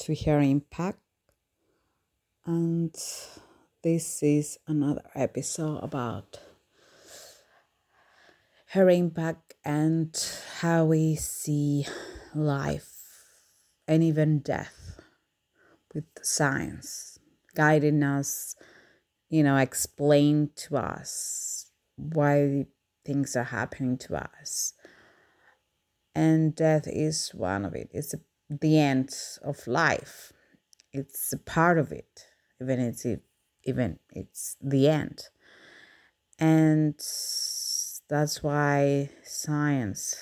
to her impact. And this is another episode about her impact and how we see life and even death with science, guiding us, explain to us why things are happening to us. And death is one of it. It's the end of life. It's a part of it, even it's the end. And that's why science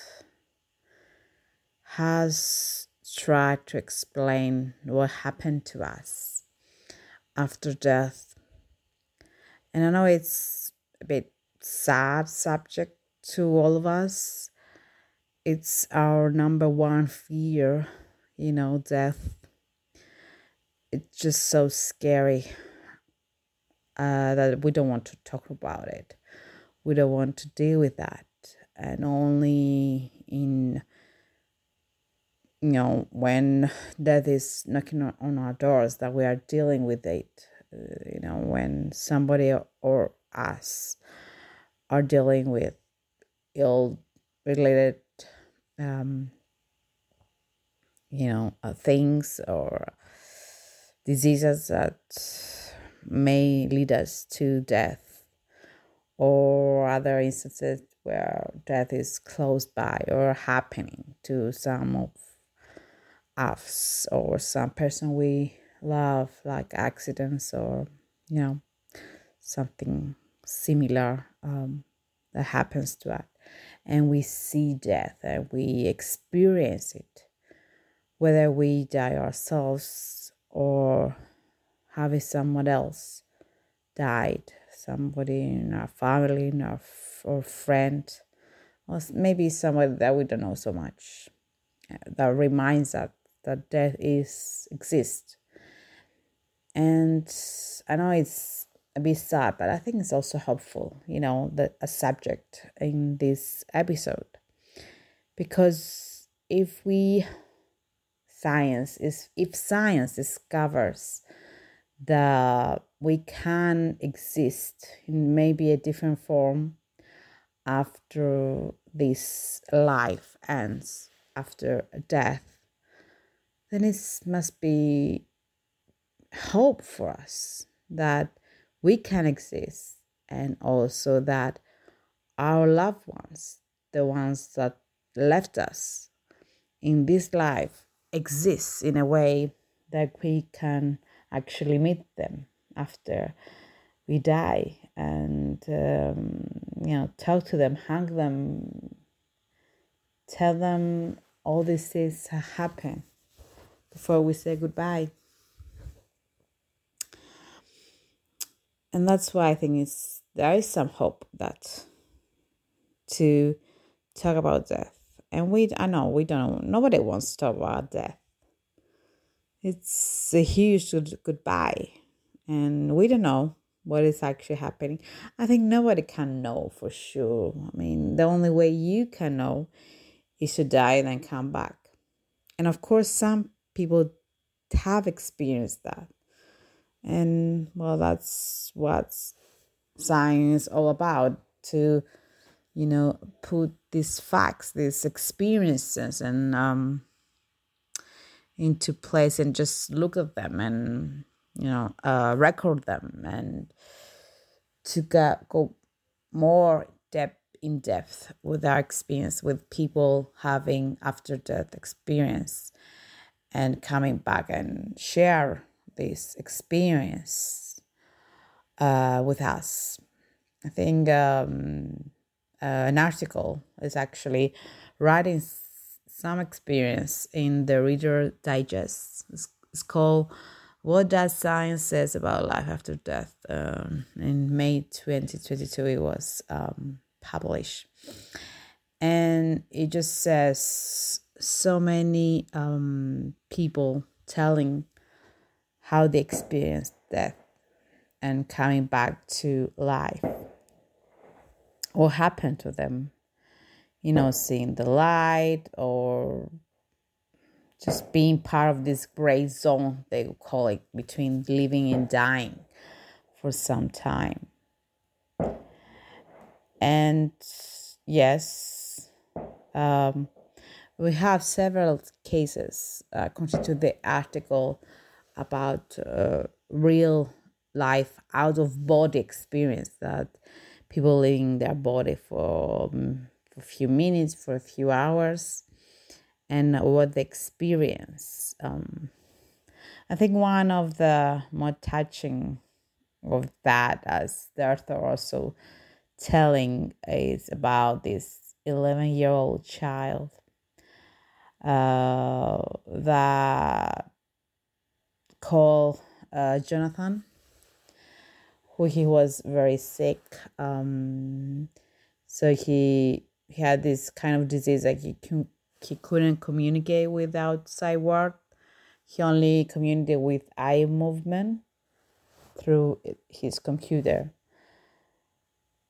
has tried to explain what happened to us after death. And I know it's a bit sad subject to all of us. It's our number one fear, death. It's just so scary that we don't want to talk about it. We don't want to deal with that. And only in, when death is knocking on our doors that we are dealing with it. When somebody or us are dealing with ill-related, things or diseases that may lead us to death. Or other instances where death is close by or happening to some of us or some person we love, like accidents or, something similar that happens to us. And we see death and we experience it, whether we die ourselves or have someone else died. Somebody in our family, in our or friend, or maybe somebody that we don't know so much, that reminds us that death exists. And I know it's a bit sad, but I think it's also helpful, a subject in this episode, because if science discovers that we can exist in maybe a different form after this life ends, after death, then it must be hope for us that we can exist, and also that our loved ones, the ones that left us in this life, exist in a way that we can actually meet them after we die and, talk to them, hug them, tell them all these things happen before we say goodbye. And that's why I think there is some hope that to talk about death. And I know we don't. Nobody wants to talk about death. It's a huge goodbye. And we don't know what is actually happening. I think nobody can know for sure. I mean, the only way you can know is to die and then come back. And of course, some people have experienced that. And, well, that's what science is all about, to, put these facts, these experiences and into place and just look at them and, record them, and to go more in depth with our experience with people having after death experience and coming back and share this experience with us. I think an article is actually writing some experience in the Reader Digest. It's called What Does Science Says About Life After Death? In May 2022, it was published. And it just says so many people telling how they experienced death and coming back to life. What happened to them? Seeing the light or just being part of this gray zone, they call it, between living and dying for some time. And yes, we have several cases constitute the article about real life out-of-body experience, that people leaving their body for a few minutes, for a few hours, and what they experience. I think one of the more touching of that, as the author also telling, is about this 11-year-old child that called Jonathan, who he was very sick. So he had this kind of disease, like he couldn't communicate with the outside world. He only communicated with eye movement through his computer.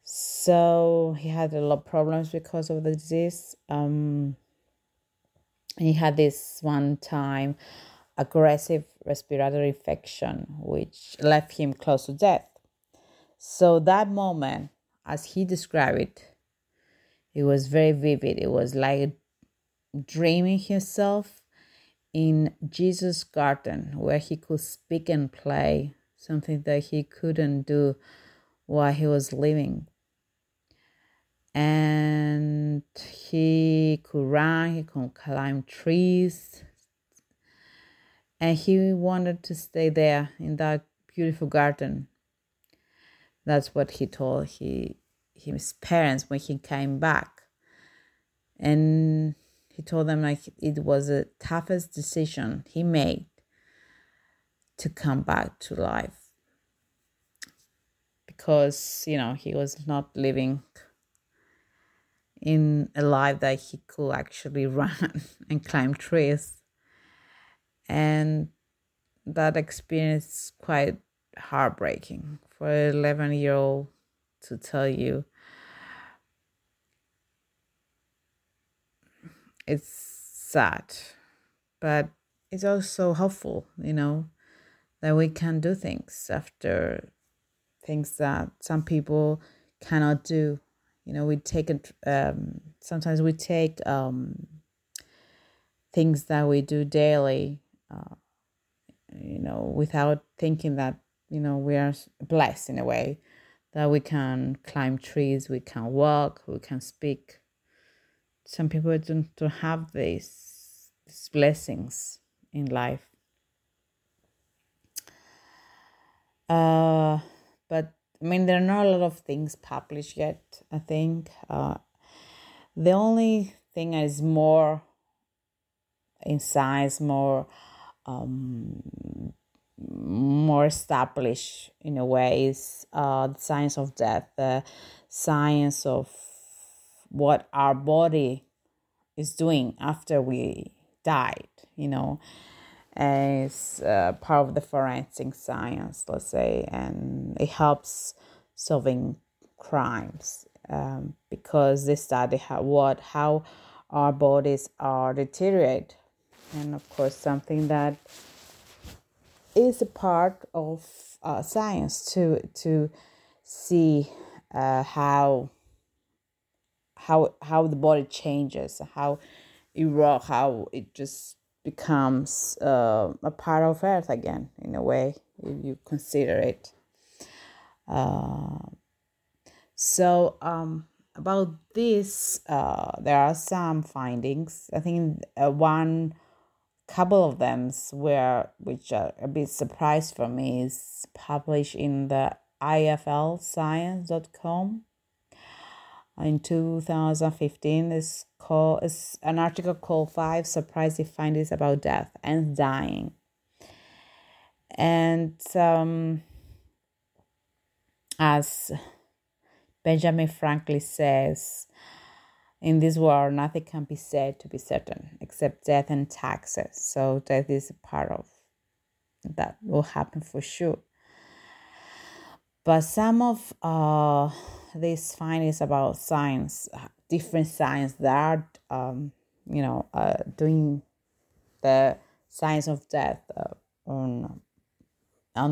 So he had a lot of problems because of the disease. He had this one time aggressive respiratory infection, which left him close to death. So that moment, as he described it, it was very vivid. It was like dreaming himself in Jesus' garden, where he could speak and play, something that he couldn't do while he was living. And he could run, he could climb trees, and he wanted to stay there in that beautiful garden. That's what he told his parents when he came back. And he told them, like, it was the toughest decision he made to come back to life. Because, you know, he was not living in a life that he could actually run and climb trees. And that experience is quite heartbreaking for an 11-year-old to tell you. It's sad, but it's also hopeful, you know, that we can do things after, things that some people cannot do. You know, we take sometimes we take things that we do daily, you know, without thinking that, you know, we are blessed in a way that we can climb trees, we can walk, we can speak. Some people don't have these blessings in life. But, I mean, there are not a lot of things published yet, I think. The only thing that is more in size, more established in a way, is the science of death, the science of what our body is doing after we died, you know, as part of the forensic science, let's say, and it helps solving crimes because they study how our bodies are deteriorated. And of course, something that is a part of science to see how the body changes, how it just becomes a part of Earth again, in a way, if you consider it. About this, there are some findings. I think one couple of them which are a bit surprised for me, is published in the iflscience.com in 2015. It's an article called 5 Surprising Findings About Death and Dying. And as Benjamin Franklin says, in this world, nothing can be said to be certain except death and taxes. So death is a part of that will happen for sure. But some of these findings about science, different science that are, doing the signs of death on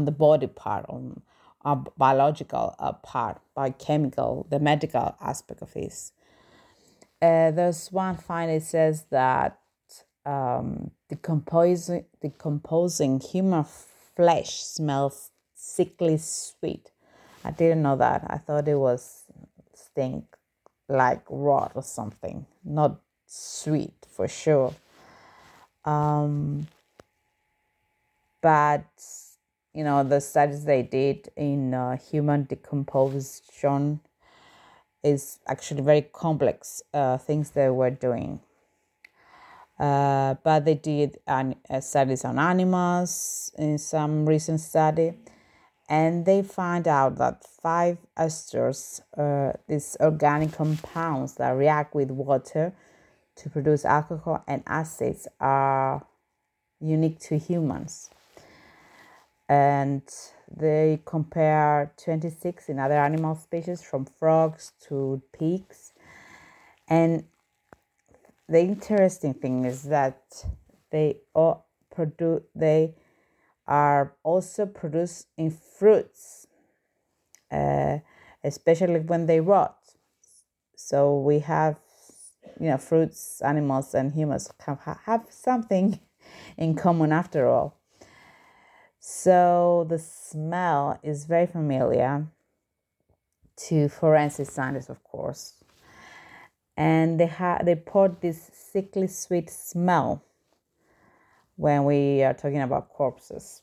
the body part, on a biological part, biochemical, the medical aspect of this. There's one finding says that decomposing human flesh smells sickly sweet. I didn't know that. I thought it was stink like rot or something, not sweet for sure. But you know, the studies they did in human decomposition is actually very complex things they were doing. But they did studies on animals in some recent study, and they find out that 5 esters, these organic compounds that react with water to produce alcohol and acids, are unique to humans. And they compare 26 in other animal species, from frogs to pigs. And the interesting thing is that they are also produced in fruits, especially when they rot. So we have, you know, fruits, animals, and humans have something in common after all. So the smell is very familiar to forensic scientists, of course. And they report this sickly sweet smell when we are talking about corpses.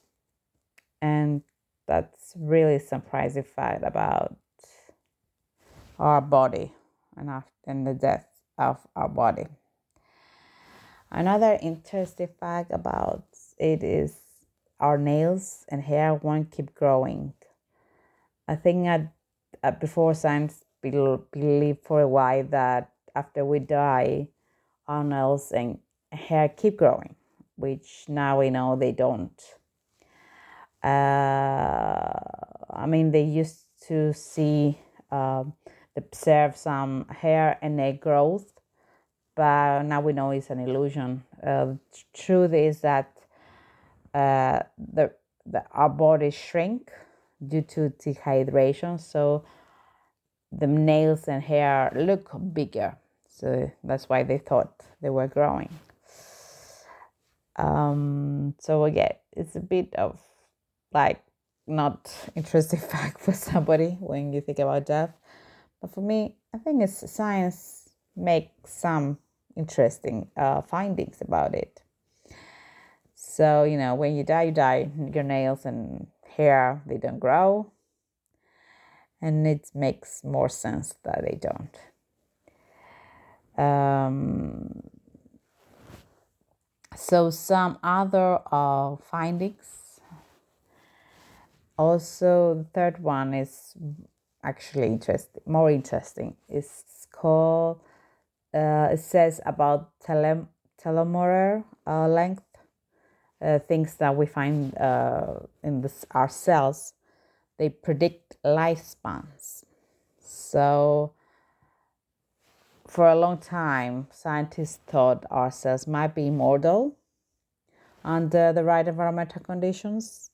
And that's really surprising fact about our body and the death of our body. Another interesting fact about it is our nails and hair won't keep growing. I think before science believed for a while that after we die, our nails and hair keep growing, which now we know they don't. I mean, they used to observe some hair and nail growth, but now we know it's an illusion. The truth is that our bodies shrink due to dehydration, so the nails and hair look bigger. So that's why they thought they were growing. So again, it's a bit of like not interesting fact for somebody when you think about death, but for me, I think it's science makes some interesting findings about it. So you know, when you die. Your nails and hair, they don't grow, and it makes more sense that they don't. So some other findings. Also, the third one is actually more interesting. It's called, it says about telomere length, things that we find in our cells. They predict lifespans. So for a long time, scientists thought our cells might be immortal under the right environmental conditions,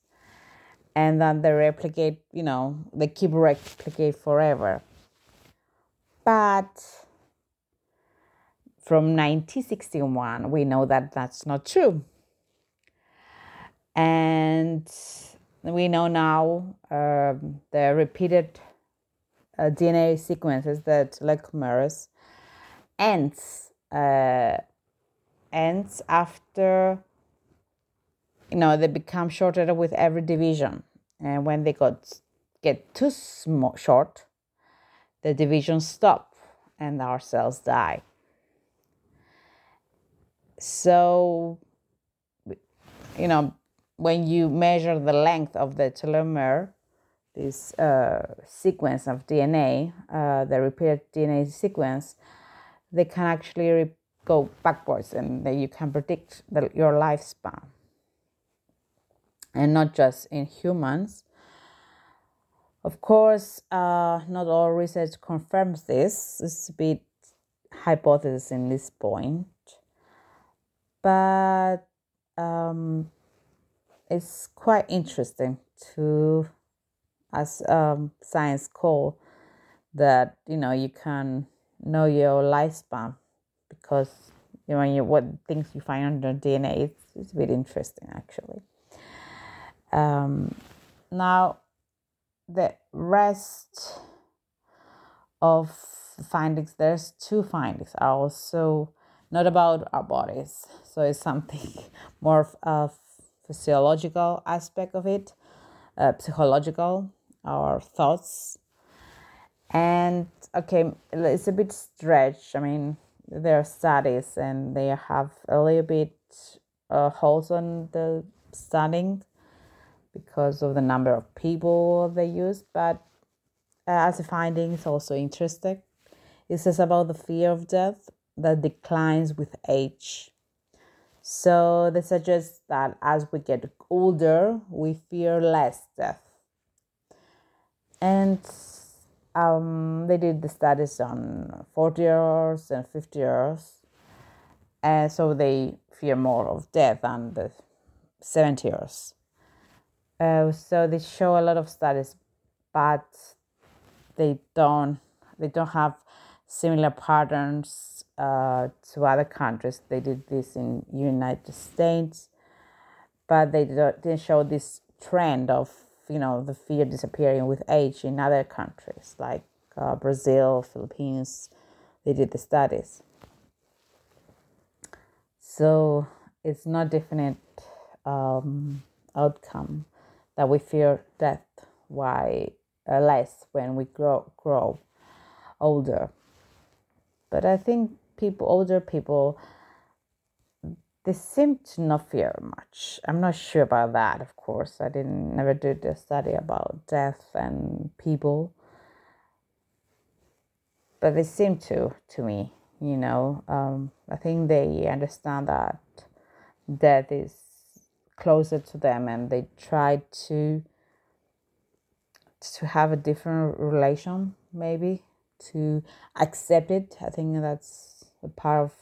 and then they replicate, you know, they keep replicate forever. But from 1961, we know that that's not true. And we know now the repeated DNA sequences that telomeres ends after, you know, they become shorter with every division. And when they get too short, the divisions stop and our cells die. So, you know, when you measure the length of the telomere, this sequence of DNA, the repeated DNA sequence, they can actually go backwards, and you can predict your lifespan. And not just in humans. Of course, not all research confirms this. It's a bit hypothesis in this point. But It's quite interesting to, as science call, that you can know your lifespan, because what things you find on your DNA. It's a bit interesting, actually. Now, the rest of findings, there's two findings, are also not about our bodies. So it's something more of a physiological aspect of it, psychological, our thoughts. And okay, it's a bit stretched. I mean, there are studies and they have a little bit holes on the studying because of the number of people they use, but as a finding, it's also interesting. It says about the fear of death that declines with age. So they suggest that as we get older, we fear less death. And they did the studies on 40-year-olds and 50-year-olds. And so they fear more of death than the 70-year-olds. So they show a lot of studies, but they don't have similar patterns to other countries. They did this in United States, but they didn't show this trend of the fear disappearing with age in other countries like Brazil, Philippines. They did the studies. So it's not definite outcome that we fear death less when we grow older. But I think older people, they seem to not fear much. I'm not sure about that, of course. I never did a study about death and people. But they seem to me, I think they understand that death is closer to them, and they try to have a different relation, maybe, to accept it. I think that's a part of,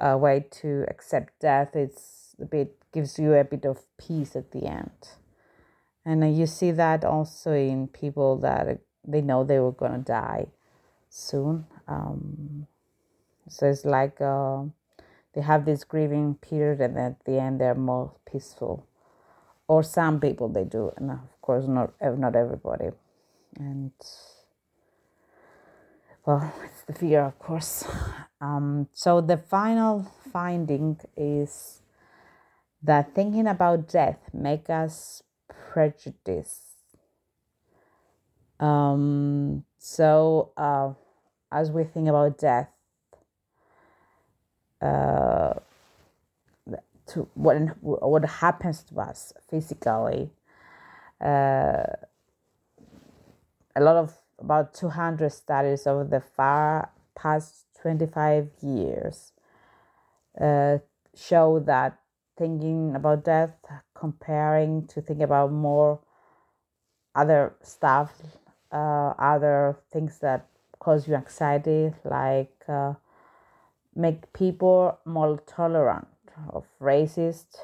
a way to accept death. It's a bit, gives you a bit of peace at the end. And you see that also in people that they know they were going to die soon. So it's like they have this grieving period, and at the end they're more peaceful. Or some people they do, and of course not everybody. And well, it's the fear, of course. So the final finding is that thinking about death makes us prejudiced. So as we think about death, to what happens to us physically, a lot of about 200 studies over the far past 25 years show that thinking about death, comparing to think about more other stuff, other things that cause you anxiety, like make people more tolerant of racist,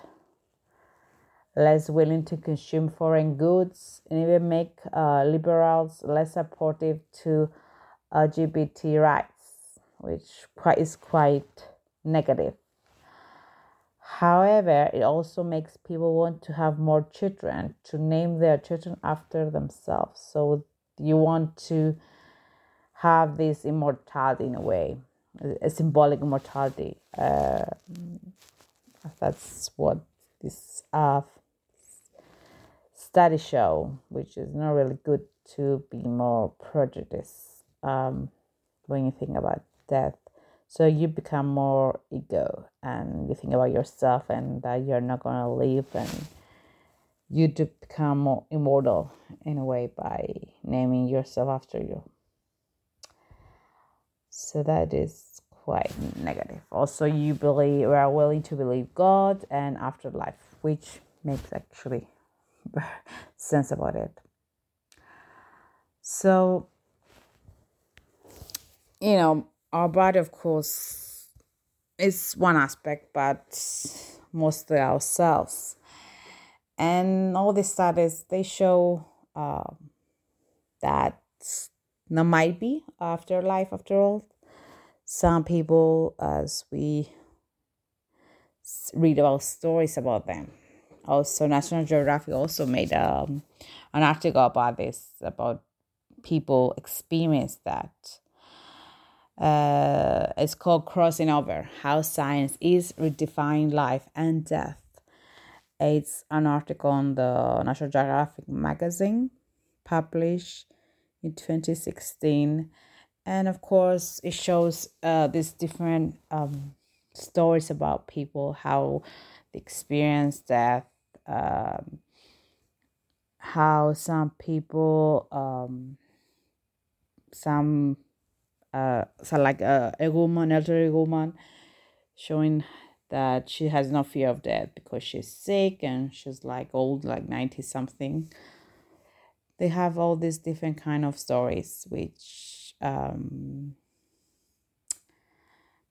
less willing to consume foreign goods, and even make liberals less supportive to LGBT rights, which is quite negative. However, it also makes people want to have more children, to name their children after themselves. So you want to have this immortality in a way, a symbolic immortality. That's what this study show, which is not really good to be more prejudiced when you think about death. So you become more ego, and you think about yourself and that you're not going to live, and you do become more immortal in a way by naming yourself after you. So that is quite negative. Also, we are willing to believe God and afterlife, which makes actually sense about it. So, our body, of course, is one aspect, but mostly ourselves. And all these studies, they show that there might be afterlife after all. Some people, as we read about stories about them. Also, National Geographic also made an article about this, about people experience that. It's called Crossing Over, How Science is Redefining Life and Death. It's an article on the National Geographic magazine, published in 2016. And of course, it shows these different stories about people, how they experience death, how some people, a woman, elderly woman, showing that she has no fear of death because she's sick and she's like old, like 90 something. They have all these different kind of stories, which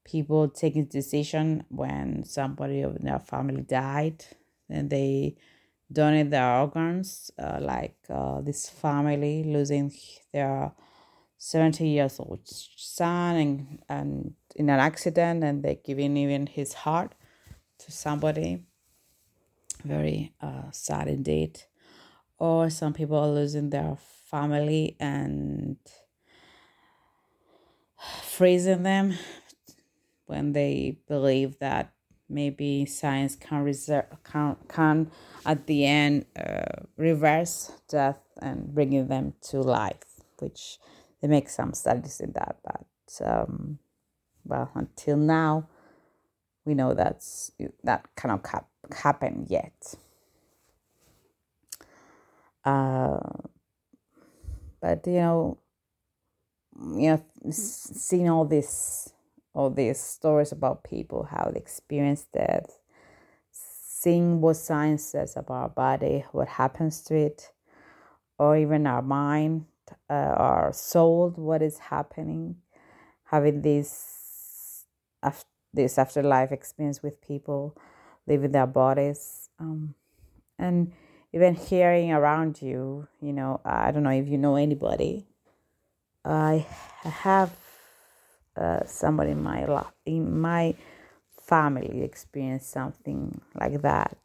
people take a decision when somebody in their family died, and they donate their organs, this family losing their 70 years old son and in an accident, and they're giving even his heart to somebody. Very sad indeed. Or some people are losing their family and freezing them when they believe that maybe science can at the end reverse death and bringing them to life, which they make some studies in that, but until now, we know that cannot happen yet. But seeing all these stories about people, how they experience death, seeing what science says about our body, what happens to it, or even our mind. Are sold, what is happening, having this afterlife experience with people, leaving their bodies, and even hearing around you, I don't know if you know anybody. I have somebody in my family experience something like that,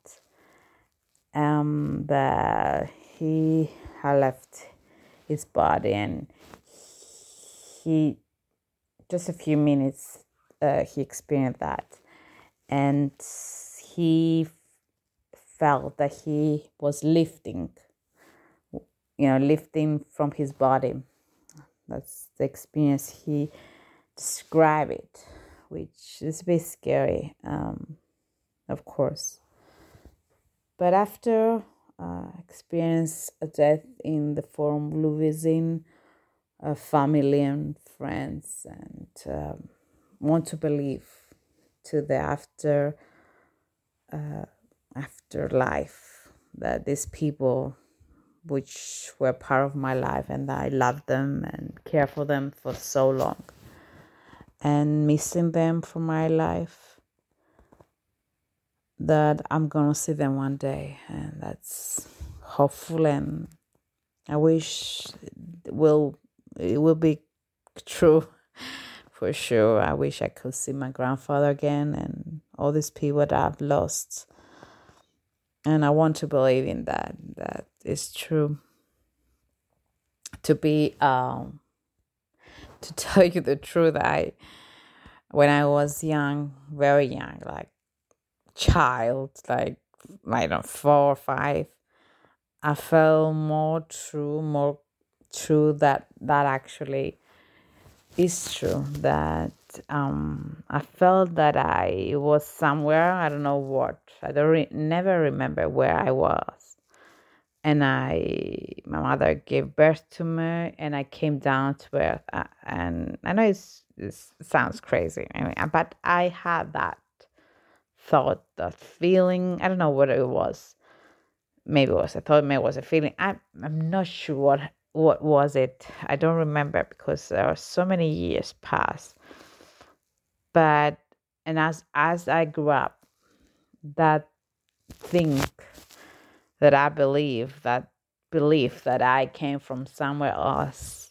but he had left his body, and he just a few minutes he experienced that, and he felt that he was lifting from his body. That's the experience he described it, which is a bit scary, of course. But after experience a death in the form of losing family and friends, and want to believe to the afterlife, that these people which were part of my life and that I loved them and cared for them for so long, and missing them from my life, that I'm gonna see them one day, and that's hopeful, and I wish it will be true for sure. I wish I could see my grandfather again and all these people that I've lost, and I want to believe in that is true. To be to tell you the truth, when I was young, very young, like child, like I don't know, 4 or 5, I felt more true that actually is true, that I felt that I was somewhere, I don't know what, I don't never remember where I was, and my mother gave birth to me, and I came down to earth, and I know it sounds crazy, I mean, but I had that thought, that feeling, I don't know what it was. Maybe it was a thought, maybe it was a feeling. I'm not sure what was it. I don't remember, because there are so many years passed. But as I grew up, that thing that I believe, that belief that I came from somewhere else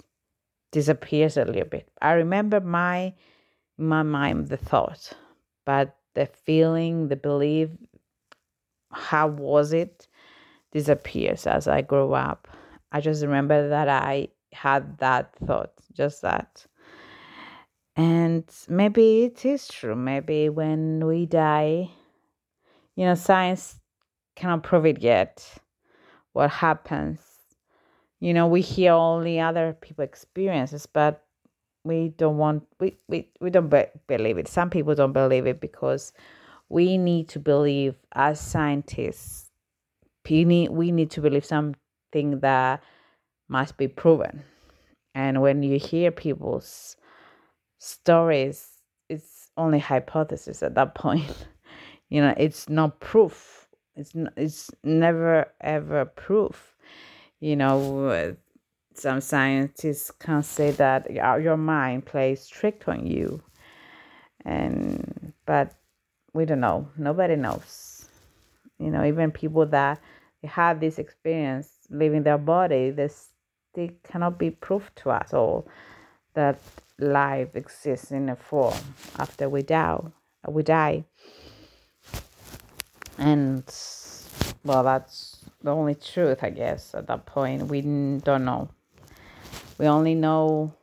disappears a little bit. I remember my mind, the thought, but the feeling, the belief, how was it, disappears as I grow up. I just remember that I had that thought, just that. And maybe it is true. Maybe when we die, you know, science cannot prove it yet, what happens. You know, we hear only other people's experiences, but we don't want, we don't believe it. Some people don't believe it because we need to believe, as scientists, we need to believe something that must be proven. And when you hear people's stories, it's only hypothesis at that point. You know, it's not proof. It's never ever proof. You know, some scientists can say that your mind plays tricks on you, but we don't know. Nobody knows. You know, even people that have this experience leaving their body, they cannot be proved to us all that life exists in a form after we die. And well, that's the only truth, I guess. At that point, we don't know. We only know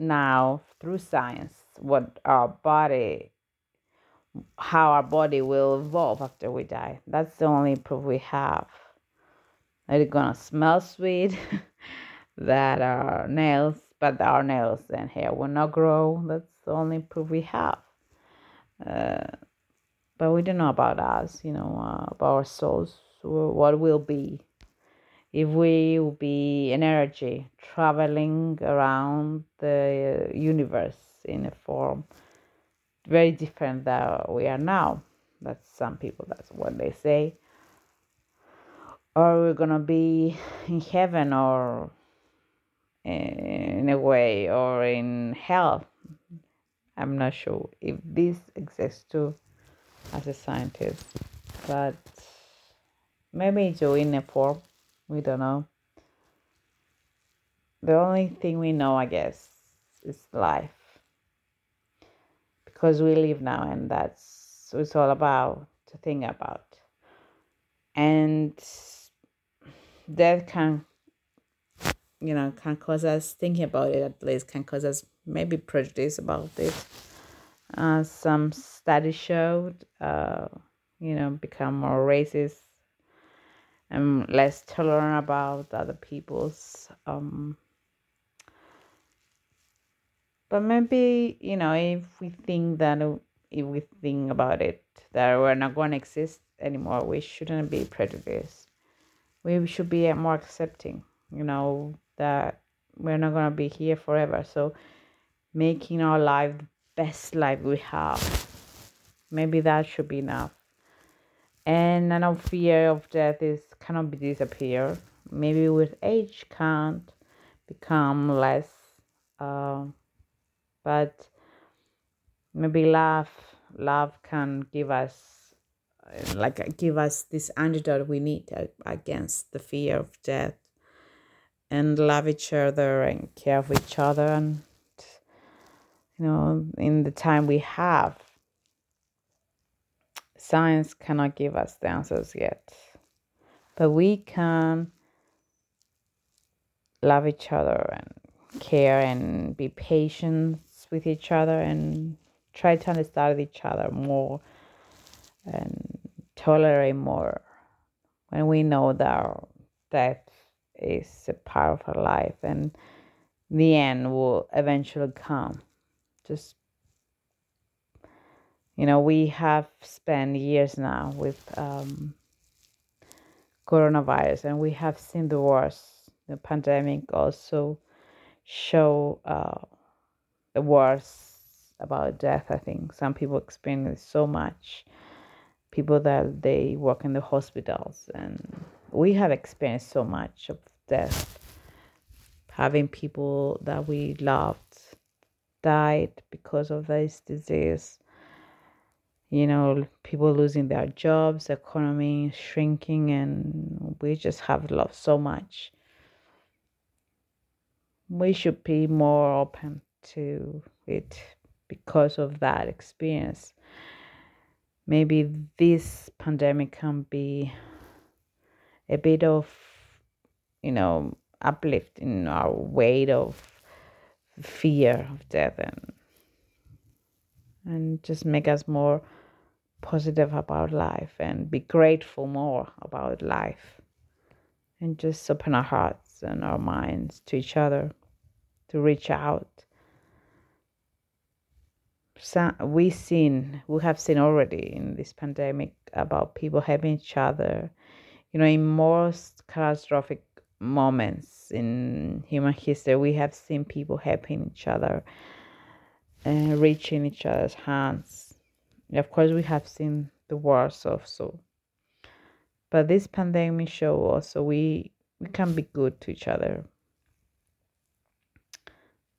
now through science how our body will evolve after we die. That's the only proof we have. That it's gonna smell sweet, that our nails and hair will not grow. That's the only proof we have. But we don't know about us, you know, about our souls, what will be. If we will be an energy traveling around the universe in a form very different than we are now. That's some people, that's what they say. Or we're going to be in heaven or in a way, or in hell. I'm not sure if this exists too as a scientist, but maybe it's in a form. We don't know. The only thing we know, I guess, is life. Because we live now, and that's what it's all about, to think about. And death can cause us thinking about it, at least can cause us maybe prejudice about it. Some studies showed, become more racist and less tolerant about other people's. But maybe, you know, if we think about it, that we're not going to exist anymore, we shouldn't be prejudiced. We should be more accepting, you know, that we're not going to be here forever. So making our life the best life we have, maybe that should be enough. And I know fear of death cannot disappear. Maybe with age can't become less, but maybe love can give us this antidote we need against the fear of death, and love each other and care for each other, and you know, in the time we have. Science cannot give us the answers yet, but we can love each other and care and be patient with each other and try to understand each other more and tolerate more, when we know that death is a part of our life and the end will eventually come. Just, you know, we have spent years now with coronavirus, and we have seen the worst. The pandemic also show the worst about death, I think. Some people experience so much. People that they work in the hospitals, and we have experienced so much of death. Having people that we loved died because of this disease, people losing their jobs, economy shrinking, and we just have lost so much. We should be more open to it because of that experience. Maybe this pandemic can be a bit of, uplift in our weight of fear of death, and just make us more positive about life and be grateful more about life, and just open our hearts and our minds to each other, to reach out. We have seen already in this pandemic about people helping each other, in most catastrophic moments in human history. We have seen people helping each other and reaching each other's hands. Of course, we have seen the worst also, but this pandemic show also we can be good to each other.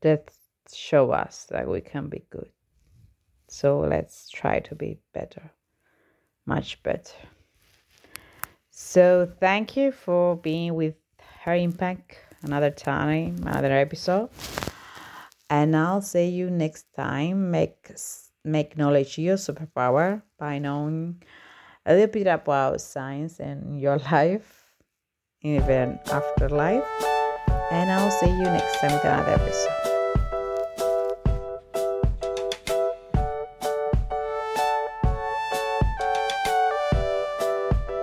That show us that we can be good. So let's try to be better, much better. So thank you for being with Her Impact another time, another episode. And I'll see you next time. Make knowledge your superpower by knowing a little bit about science and your life, even afterlife. And I'll see you next time with another episode.